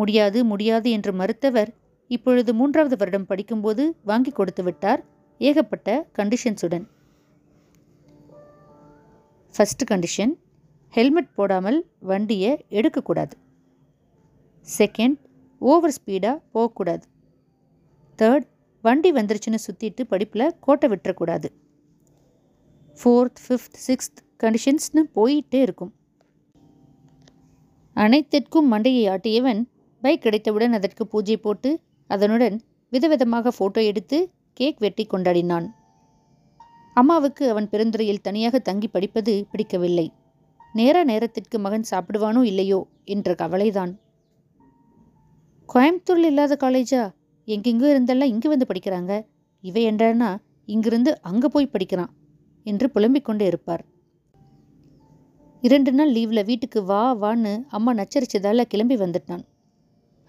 முடியாது முடியாது என்று மறுத்தவர் இப்பொழுது மூன்றாவது வருடம் படிக்கும்போது வாங்கி கொடுத்து விட்டார், ஏகப்பட்ட கண்டிஷன்ஸுடன். ஃபர்ஸ்ட் கண்டிஷன், ஹெல்மெட் போடாமல் வண்டியை எடுக்கக்கூடாது. செகண்ட், ஓவர் ஸ்பீடாக போகக்கூடாது. தேர்ட், வண்டி வந்துருச்சுன்னு சுற்றிட்டு படிப்பில் கோட்டை விட்டுறக்கூடாது. ஃபோர்த், ஃபிஃப்த், சிக்ஸ்த் கண்டிஷன்ஸ்னு போயிட்டே இருக்கும். அனைத்திற்கும் மண்டையை ஆட்டியவன் பைக் கிடைத்தவுடன் அதற்கு பூஜை போட்டு அதனுடன் விதவிதமாக ஃபோட்டோ எடுத்து கேக் வெட்டி கொண்டாடினான். அம்மாவுக்கு அவன் பெருந்துறையில் தனியாக தங்கி படிப்பது பிடிக்கவில்லை. நேர நேரத்திற்கு மகன் சாப்பிடுவானோ இல்லையோ என்ற கவலைதான். கோயம்புத்தூரில் இல்லாத காலேஜா, எங்கெங்கோ இருந்தெல்லாம் இங்கே வந்து படிக்கிறாங்க, இவை என்றான்னா இங்கிருந்து அங்கே போய் படிக்கிறான் என்று புலம்பிக் கொண்டே இருப்பார். இரண்டு நாள் லீவில் வீட்டுக்கு வா வான்னு அம்மா நச்சரித்ததால் கிளம்பி வந்துட்டான்.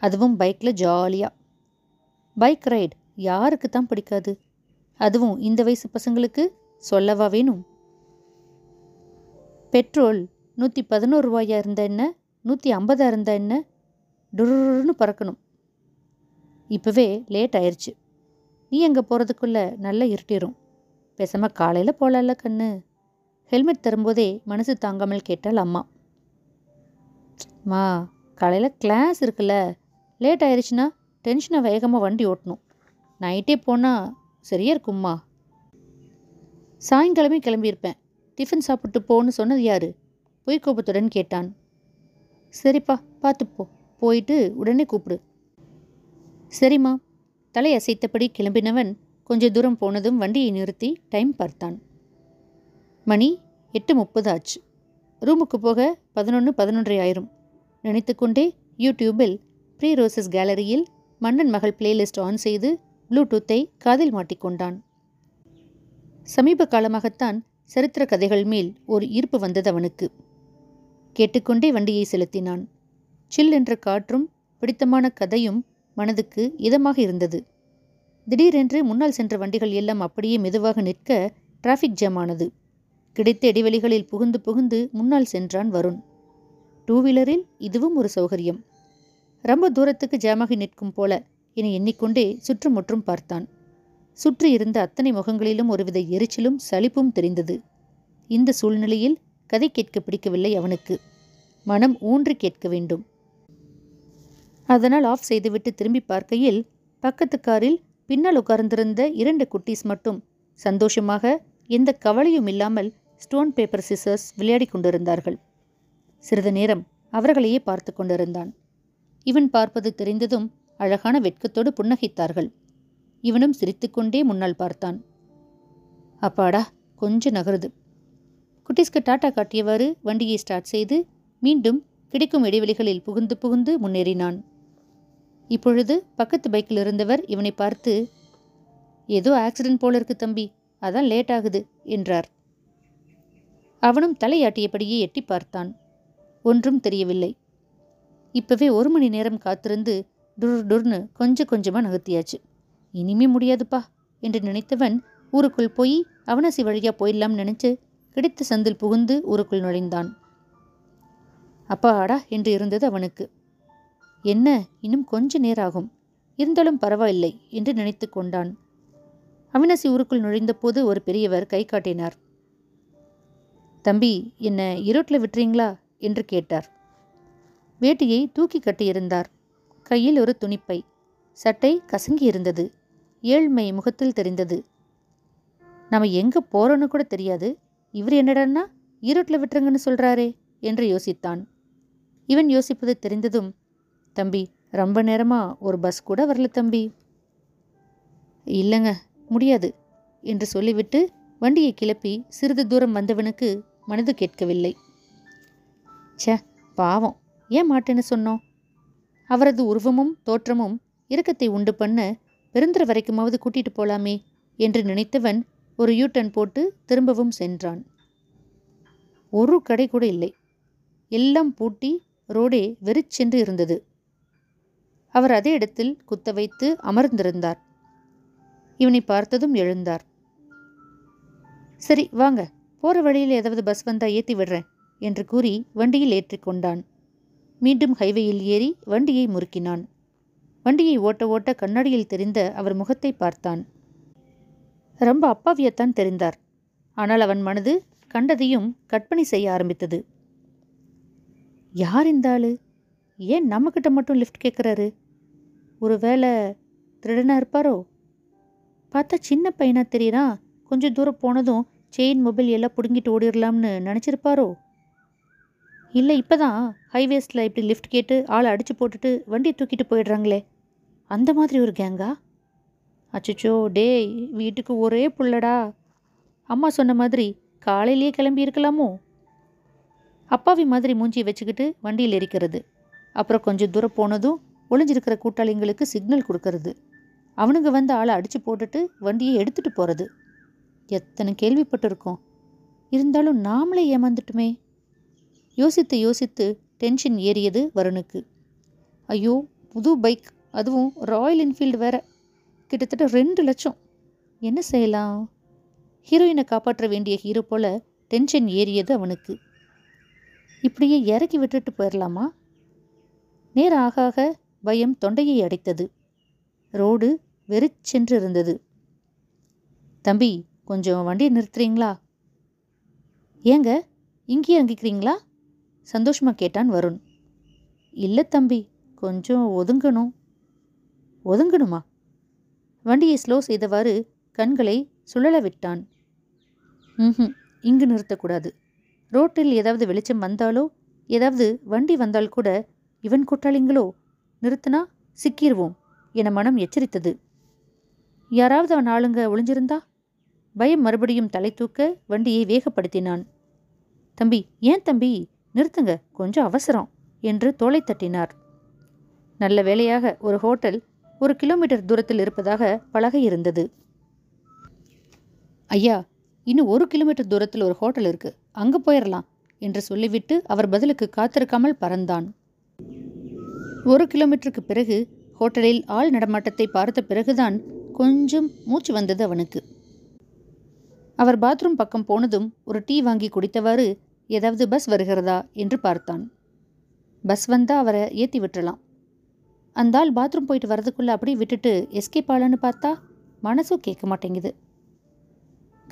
அதுவும் பைக்கில் ஜாலியாக. பைக் ரைடு யாருக்கு தான் பிடிக்காது? அதுவும் இந்த வயசு பசங்களுக்கு சொல்லவா வேணும்? பெட்ரோல் நூற்றி பதினோரு ரூபாயா இருந்தால் என்ன, நூற்றி ஐம்பதா இருந்தால் என்ன, டுருன்னு பறக்கணும். இப்போவே லேட் ஆயிடுச்சு, நீ அங்கே போகிறதுக்குள்ளே நல்லா இருட்டிடும். பேசாமல் காலையில் போகலாம்ல கண்ணு, ஹெல்மெட் தரும்போதே மனசு தாங்காமல் கேட்டாள் அம்மா. மா காலையில் கிளாஸ் இருக்குல்ல, லேட் ஆயிடுச்சுன்னா டென்ஷனை வேகமாக வண்டி ஓட்டணும், நைட்டே போனால் சரியாக இருக்கும்மா. சாயங்காலமே கிளம்பியிருப்பேன், டிஃபன் சாப்பிட்டு போன்னு சொன்னது யார்? போய் கோபத்துடன் கேட்டான். சரிப்பா பார்த்துப்போ, போயிட்டு உடனே கூப்பிடு. சரிம்மா தலை அசைத்தபடி கிளம்பினவன் கொஞ்சம் தூரம் போனதும் வண்டியை நிறுத்தி டைம் பார்த்தான். மணி எட்டு முப்பது ஆச்சு. ரூமுக்கு போக பதினொன்று பதினொன்றரை ஆயிரும் நினைத்து கொண்டே யூடியூபில் ப்ரீ ரோசஸ் கேலரியில் மன்னன் மகள் பிளேலிஸ்ட் ஆன் செய்து ப்ளூடூத்தை காதில் மாட்டிக்கொண்டான். சமீப காலமாகத்தான் சரித்திர கதைகள் மேல் ஒரு ஈர்ப்பு வந்தது அவனுக்கு. கேட்டுக்கொண்டே வண்டியை செலுத்தினான். சில் என்ற காற்றும் பிடித்தமான கதையும் மனதுக்கு இதமாக இருந்தது. திடீரென்று முன்னால் சென்ற வண்டிகள் எல்லாம் அப்படியே மெதுவாக நிற்க டிராஃபிக் ஜாம் ஆனது. கிடைத்த இடைவெளிகளில் புகுந்து புகுந்து முன்னால் சென்றான் வருண். டூ வீலரில் இதுவும் ஒரு சௌகரியம். ரொம்ப தூரத்துக்கு ஜாமாகி நிற்கும் போல என எண்ணிக்கொண்டே சுற்றுமுற்றும் பார்த்தான். சுற்றி இருந்த அத்தனை முகங்களிலும் ஒருவித எரிச்சலும் சலிப்பும் தெரிந்தது. இந்த சூழ்நிலையில் கதை கேட்க பிடிக்கவில்லை அவனுக்கு. மனம் ஊன்றி கேட்க வேண்டும். அதனால் ஆஃப் செய்துவிட்டு திரும்பி பார்க்கையில் பக்கத்து காரில் பின்னால் உட்கார்ந்திருந்த இரண்டு குட்டீஸ் மட்டும் சந்தோஷமாக எந்த கவலையும் இல்லாமல் ஸ்டோன் பேப்பர் சிசர்ஸ் விளையாடி கொண்டிருந்தார்கள். சிறிது நேரம் அவர்களையே பார்த்து கொண்டிருந்தான். இவன் பார்ப்பது தெரிந்ததும் அழகான வெட்கத்தோடு புன்னகைத்தார்கள். இவனும் சிரித்துக்கொண்டே முன்னால் பார்த்தான். அப்பாடா கொஞ்சம் நகருது. குட்டீஸ்க்கு டாட்டா காட்டியவாறு வண்டியை ஸ்டார்ட் செய்து மீண்டும் கிடைக்கும் இடைவெளிகளில் புகுந்து புகுந்து முன்னேறினான். இப்பொழுது பக்கத்து பைக்கில் இருந்தவர் இவனை பார்த்து, ஏதோ ஆக்சிடென்ட் போல இருக்கு தம்பி, அதான் லேட் ஆகுது என்றார். அவனும் தலையாட்டியபடியே எட்டி பார்த்தான். ஒன்றும் தெரியவில்லை. இப்பவே ஒரு மணி நேரம் காத்திருந்து டுர் டுர்னு கொஞ்சம் கொஞ்சமாக நகர்த்தியாச்சு. இனிமே முடியாதுப்பா என்று நினைத்தவன் ஊருக்குள் போய் அவனாசி வழியாக போயிடலாம்னு நினச்சி கிடைத்த சந்தில் புகுந்து ஊருக்குள் நுழைந்தான். அப்பா ஆடா என்று இருந்தது அவனுக்கு. என்ன, இன்னும் கொஞ்ச நேரம் ஆகும், இருந்தாலும் பரவாயில்லை என்று நினைத்து கொண்டான். அவினாசி ஊருக்குள் நுழைந்த போது ஒரு பெரியவர் கை காட்டினார். தம்பி, என்னை இருட்டில் விட்டுறீங்களா என்று கேட்டார். வேட்டியை தூக்கி கட்டியிருந்தார். கையில் ஒரு துணிப்பை. சட்டை கசங்கி இருந்தது. ஏழ்மை முகத்தில் தெரிந்தது. நம்ம எங்கே போகிறோன்னு கூட தெரியாது, இவர் என்னடான்னா ஈரோட்டில் விட்டுருங்கன்னு சொல்கிறாரே என்று யோசித்தான். இவன் யோசிப்பது தெரிந்ததும், தம்பி ரொம்ப நேரமாக ஒரு பஸ் கூட வரல தம்பி. இல்லைங்க முடியாது என்று சொல்லிவிட்டு வண்டியை கிளப்பி சிறிது தூரம் வந்தவனுக்கு மனது கேட்கவில்லை. சே பாவம், ஏன் மாட்டேன்னு சொன்னோம்? அவரது உருவமும் தோற்றமும் இரக்கத்தை உண்டு பண்ண பெருந்திர வரைக்குமாவது கூட்டிகிட்டு போகலாமே என்று நினைத்தவன் ஒரு யூட்டன் போட்டு திரும்பவும் சென்றான். ஒரு கடை கூட இல்லை. எல்லாம் பூட்டி ரோடே வெறிச்சென்று இருந்தது. அவர் அதே இடத்தில் குத்த வைத்து அமர்ந்திருந்தார். இவனை பார்த்ததும் எழுந்தார். சரி வாங்க, போகிற வழியில் ஏதாவது பஸ் வந்தால் ஏற்றி விடுறேன் என்று கூறி வண்டியில் ஏற்றிக்கொண்டான். மீண்டும் ஹைவேயில் ஏறி வண்டியை முறுக்கினான். வண்டியை ஓட்ட ஓட்ட கண்ணாடியில் தெரிந்த அவர் முகத்தை பார்த்தான். ரொம்ப அப்பாவியத்தான் தெரிந்தார். ஆனால் அவன் மனது கண்டதையும் கற்பனை செய்ய ஆரம்பித்தது. யார் இந்த ஆளு? ஏன் நம்மக்கிட்ட மட்டும் லிஃப்ட் கேட்குறாரு? ஒருவேளை திருடனாக இருப்பாரோ? பார்த்தா சின்ன பையனாக தெரியிறான். கொஞ்சம் தூரம் போனதும் செயின் மொபைல் எல்லாம் பிடுங்கிட்டு ஓடிடலாம்னு நினச்சிருப்பாரோ? இல்லை இப்போ தான் ஹைவேஸில் இப்படி லிஃப்ட் கேட்டு ஆளை அடித்து போட்டுட்டு வண்டியை தூக்கிட்டு போயிடுறாங்களே, அந்த மாதிரி ஒரு கேங்கா? அச்சோ டே, வீட்டுக்கு ஒரே புள்ளடா. அம்மா சொன்ன மாதிரி காலையிலேயே கிளம்பி இருக்கலாமோ? அப்பாவி மாதிரி மூஞ்சியை வச்சுக்கிட்டு வண்டியில் எரிக்கிறது. அப்புறம் கொஞ்சம் தூரம் போனதும் ஒளிஞ்சிருக்கிற கூட்டாளிங்களுக்கு சிக்னல் கொடுக்கறது. அவனுங்க வந்து ஆளை அடித்து போட்டுட்டு வண்டியை எடுத்துகிட்டு போகிறது. எத்தனை கேள்விப்பட்டிருக்கோம். இருந்தாலும் நாமளே ஏமாந்துட்டுமே. யோசித்து யோசித்து டென்ஷன் ஏறியது வருணுக்கு. ஐயோ, புது பைக், அதுவும் ராயல் என்ஃபீல்டு வேற, கிட்டத்தட்ட ரெண்டு லட்சம். என்ன செய்யலாம்? ஹீரோயினை காப்பாற்ற வேண்டிய ஹீரோ போல டென்ஷன் ஏறியது அவனுக்கு. இப்படியே இறக்கி விட்டுட்டு போயிடலாமா? நேரம் ஆக ஆக பயம் தொண்டையை அடைத்தது. ரோடு வெறிச்சென்று இருந்தது. தம்பி, கொஞ்சம் வண்டியை நிறுத்துறீங்களா? ஏங்க இங்கேயே இறங்கிக்கிறீங்களா? சந்தோஷமாக கேட்டான் வருண். இல்லை தம்பி, கொஞ்சம் ஒதுங்கணும். ஒதுங்கணுமா? வண்டியை ஸ்லோ செய்தவாறு கண்களை சுழல விட்டான். ம் இங்கு நிறுத்தக்கூடாது. ரோட்டில் ஏதாவது வெளிச்சம் வந்தாலோ ஏதாவது வண்டி வந்தால் கூட இவன் கூட்டாளிங்களோ நிறுத்தினா சிக்கிடுவோம் என மனம் எச்சரித்தது. யாராவது அவன் ஆளுங்க ஒளிஞ்சிருந்தா? பயம் மறுபடியும் தலை தூக்க வண்டியை வேகப்படுத்தினான். தம்பி, ஏன் தம்பி நிறுத்துங்க, கொஞ்சம் அவசரம் என்று தோளை தட்டினார். நல்ல வேளையாக ஒரு ஹோட்டல் ஒரு கிலோமீட்டர் தூரத்தில் இருப்பதாக பலகை இருந்தது. ஐயா, இன்னும் ஒரு கிலோமீட்டர் தூரத்தில் ஒரு ஹோட்டல் இருக்குது, அங்கே போயிடலாம் என்று சொல்லிவிட்டு அவர் பதிலுக்கு காத்திருக்காமல் பறந்தான். ஒரு கிலோமீட்டருக்கு பிறகு ஹோட்டலில் ஆள் நடமாட்டத்தை பார்த்த பிறகுதான் கொஞ்சம் மூச்சு வந்தது அவனுக்கு. அவர் பாத்ரூம் பக்கம் போனதும் ஒரு டீ வாங்கி குடித்தவாறு ஏதாவது பஸ் வருகிறதா என்று பார்த்தான். பஸ் வந்தால் அவரை ஏற்றி விட்டுலாம். அந்த ஆள் பாத்ரூம் போயிட்டு வரதுக்குள்ளே அப்படியே விட்டுட்டு எஸ்கேப் ஆளான்னு பார்த்தா மனசும் கேட்க மாட்டேங்குது.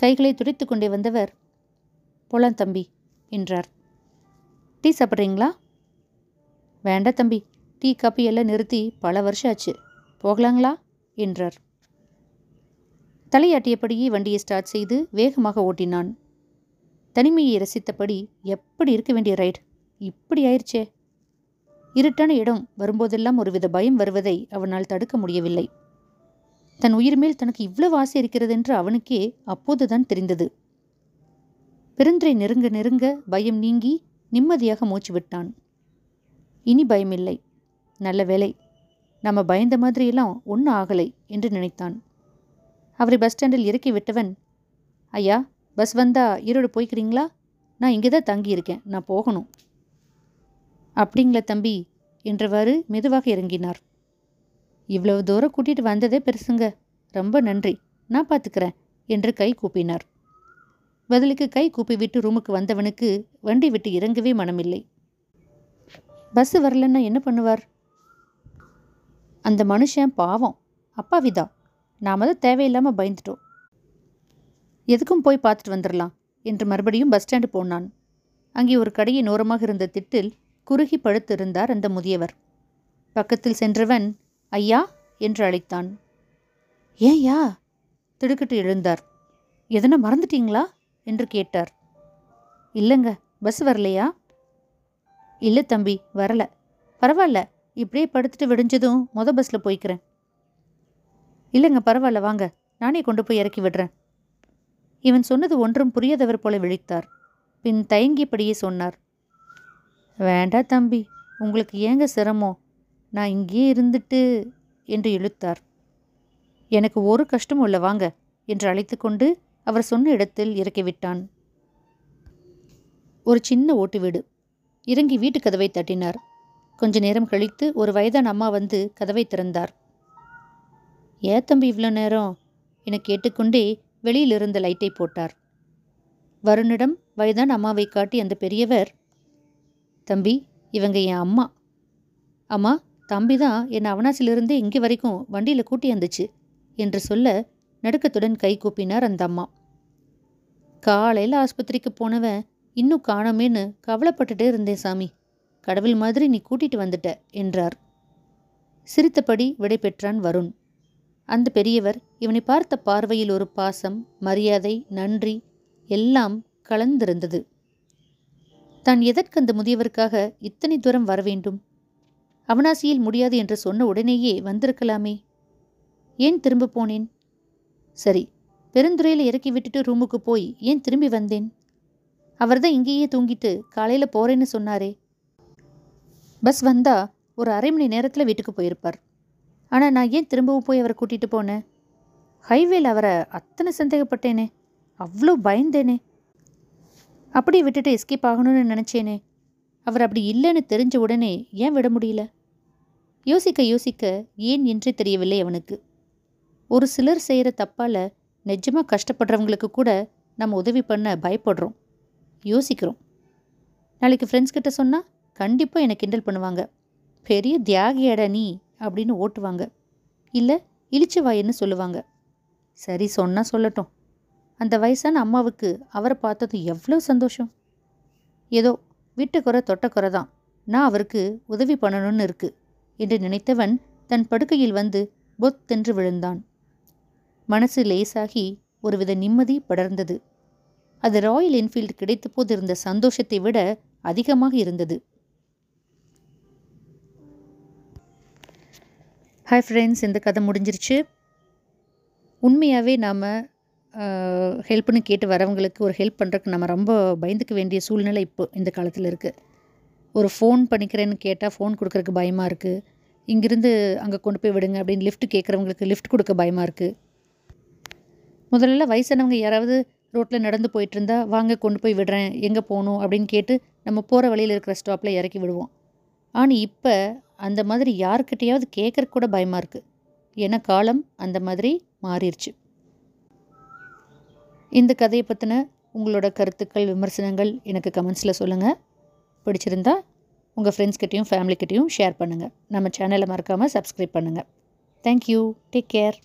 கைகளை துடைத்து கொண்டே வந்தவர், போலாம் தம்பி என்றார். டீ சாப்பிட்றீங்களா? வேண்டாம் தம்பி, டீ காப்பி எல்லாம் நிறுத்தி பல வருஷம் ஆச்சு, போகலாங்களா என்றார். தலையாட்டியபடியே வண்டியை ஸ்டார்ட் செய்து வேகமாக ஓட்டினான். தனிமையை ரசித்தபடி எப்படி இருக்க வேண்டிய ரைடு இப்படி ஆயிடுச்சே. இருட்டான இடம் வரும்போதெல்லாம் ஒருவித பயம் வருவதை அவனால் தடுக்க முடியவில்லை. தன் உயிர் மேல் தனக்கு இவ்வளவு ஆசை இருக்கிறது என்று அவனுக்கே அப்போதுதான் தெரிந்தது. பெருந்திரை நெருங்க நெருங்க பயம் நீங்கி நிம்மதியாக மூச்சு விட்டான். இனி பயமில்லை. நல்ல வேலை, நம்ம பயந்த மாதிரியெல்லாம் ஒன்றும் ஆகலை என்று நினைத்தான். அவரை பஸ் ஸ்டாண்டில் இறக்கி விட்டவன், ஐயா பஸ் வந்தால் ஈரோடு போய்க்கிறீங்களா? நான் இங்கே தான் தங்கியிருக்கேன், நான் போகணும். அப்படிங்கள தம்பி என்றவாறு மெதுவாக இறங்கினார். இவ்வளவு தூரம் கூட்டிகிட்டு வந்ததே பெருசுங்க, ரொம்ப நன்றி, நான் பார்த்துக்கிறேன் என்று கை கூப்பினார். பதிலுக்கு கை கூப்பி விட்டு ரூமுக்கு வந்தவனுக்கு வண்டி விட்டு இறங்கவே மனமில்லை. பஸ்ஸு வரலன்னா என்ன பண்ணுவார்? அந்த மனுஷன் பாவம், அப்பாவிதான், நாம் அதை தேவையில்லாமல் பயந்துட்டோம், எதுக்கும் போய் பார்த்துட்டு வந்துடலாம் என்று மறுபடியும் பஸ் ஸ்டாண்டு போனான். அங்கே ஒரு கடையை நோரமாக இருந்த திட்டில் குறுகி படுத்திருந்தார் அந்த முதியவர். பக்கத்தில் சென்றவன் ஐயா என்று அழைத்தான். ஏன் யா திடுக்கிட்டு எழுந்தார். எதனா மறந்துட்டீங்களா என்று கேட்டார். இல்லைங்க, பஸ் வரலையா? இல்லை தம்பி, வரல. பரவாயில்ல, இப்படியே படுத்துட்டு விடிஞ்சதும் மொதல் பஸ்ஸில் போய்க்கிறேன். இல்லைங்க பரவாயில்ல, வாங்க நானே கொண்டு போய் இறக்கி விடுறேன். இவன் சொன்னது ஒன்றும் புரியாதவர் போல விழித்தார். பின் தயங்கியபடியே சொன்னார். வேண்டா தம்பி, உங்களுக்கு ஏங்க சிரமம், நான் இங்கேயே இருந்துட்டு என்று இழுத்தார். எனக்கு ஒரு கஷ்டமும் இல்லை, வாங்க என்று அழைத்து கொண்டு அவர் சொன்ன இடத்தில் இறக்கிவிட்டான். ஒரு சின்ன ஓட்டு வீடு. இறங்கி வீட்டு கதவை தட்டினார். கொஞ்ச நேரம் கழித்து ஒரு வயதான அம்மா வந்து கதவை திறந்தார். ஏ தம்பி இவ்வளோ நேரம் என கேட்டுக்கொண்டே வெளியிலிருந்த லைட்டை போட்டார். வருணிடம் வயதான அம்மாவை காட்டி அந்த பெரியவர், தம்பி இவங்க என் அம்மா. அம்மா, தம்பி தான் என்னை அவனாசிலிருந்து இங்கே வரைக்கும் வண்டியில் கூட்டி வந்துச்சு என்று சொல்ல நடுக்கத்துடன் கை கூப்பினார் அந்த அம்மா. காலையில் ஆஸ்பத்திரிக்கு போனவன் இன்னும் காணோமேன்னு கவலைப்பட்டுட்டே இருந்தேன் சாமி, கடவுள் மாதிரி நீ கூட்டிகிட்டு வந்துட்ட என்றார். சிரித்தபடி விடை பெற்றான் வருண். அந்த பெரியவர் இவனை பார்த்த பார்வையில் ஒரு பாசம், மரியாதை, நன்றி எல்லாம் கலந்திருந்தது. தான் எதற்கு அந்த முதியவருக்காக இத்தனை தூரம் வர வேண்டும்? அவனாசியில் முடியாது என்று சொன்ன உடனேயே வந்திருக்கலாமே, ஏன் திரும்ப போனேன்? சரி, பெருந்துறையில் இறக்கி விட்டுட்டு ரூமுக்கு போய் ஏன் திரும்பி வந்தேன்? அவர்தான் இங்கேயே தூங்கிட்டு காலையில் போகிறேன்னு சொன்னாரே. பஸ் வந்தால் ஒரு அரை மணி நேரத்தில் வீட்டுக்கு போயிருப்பார். ஆனால் நான் ஏன் திரும்பவும் போய் அவரை கூட்டிகிட்டு போனேன்? ஹைவேல அவரை அத்தனை சந்தேகப்பட்டேனே, அவ்வளோ பயந்தேனே, அப்படியே விட்டுட்டு எஸ்கேப் ஆகணும்னு நினச்சேனே, அவர் அப்படி இல்லைன்னு தெரிஞ்ச உடனே ஏன் விட முடியல? யோசிக்க யோசிக்க ஏன் என்றே தெரியவில்லை அவனுக்கு. ஒரு சிலர் செய்கிற தப்பால் நிஜமாக கஷ்டப்படுறவங்களுக்கு கூட நம்ம உதவி பண்ண பயப்படுறோம், யோசிக்கிறோம். நாளைக்கு ஃப்ரெண்ட்ஸ் கிட்ட சொன்னால் கண்டிப்பாக என்னை கிண்டல் பண்ணுவாங்க, பெரிய தியாகியடா நீ அப்படின்னு ஓட்டுவாங்க, இல்லை இழிச்சு வாயின்னு சொல்லுவாங்க. சரி சொன்னால் சொல்லட்டும். அந்த வயசான அம்மாவுக்கு அவரை பார்த்தது எவ்வளோ சந்தோஷம். ஏதோ வீட்டுக்குறை தொட்டக்குறை தான், நான் அவருக்கு உதவி பண்ணணும்னு இருக்குது என்று நினைத்தவன் தன் படுக்கையில் வந்து பொத்தென்று விழுந்தான். மனசு லேசாகி ஒருவித நிம்மதி படர்ந்தது. அது ராயல் என்ஃபீல்டு கிடைத்த போது இருந்த சந்தோஷத்தை விட அதிகமாக இருந்தது. ஹாய் ஃப்ரெண்ட்ஸ், இந்த கதை முடிஞ்சிருச்சு. உண்மையாகவே நாம் ஹெல்ப்னு கேட்டு வரவங்களுக்கு ஒரு ஹெல்ப் பண்ணுறதுக்கு நம்ம ரொம்ப பயந்துக்க வேண்டிய சூழ்நிலை இப்போ இந்த காலத்தில் இருக்குது. ஒரு ஃபோன் பண்ணிக்கிறேன்னு கேட்டால் ஃபோன் கொடுக்குறக்கு பயமாக இருக்குது. இங்கிருந்து அங்கே கொண்டு போய் விடுங்க அப்படின்னு லிஃப்ட் கேட்குறவங்களுக்கு லிஃப்ட் கொடுக்க பயமாக இருக்குது. முதல்ல வயசானவங்க யாராவது ரோட்டில் நடந்து போயிட்டுருந்தா வாங்க கொண்டு போய் விடுறேன், எங்கே போகணும் அப்படின்னு கேட்டு நம்ம போகிற வழியில் இருக்கிற ஸ்டாப்பில் இறக்கி விடுவோம். ஆனால் இப்போ அந்த மாதிரி யாருக்கிட்டையாவது கேட்குறக்கு கூட பயமாக இருக்குது. ஏன்னா காலம் அந்த மாதிரி மாறிடுச்சு. இந்த கதையை பற்றின உங்களோட கருத்துக்கள், விமர்சனங்கள் எனக்கு கமெண்ட்ஸில் சொல்லுங்கள். பிடிச்சிருந்தா உங்கள் ஃப்ரெண்ட்ஸ்கிட்டையும் ஃபேமிலிக்கிட்டையும் ஷேர் பண்ணுங்கள். நம்ம சேனலை மறக்காமல் சப்ஸ்கிரைப் பண்ணுங்கள். Thank you, take care.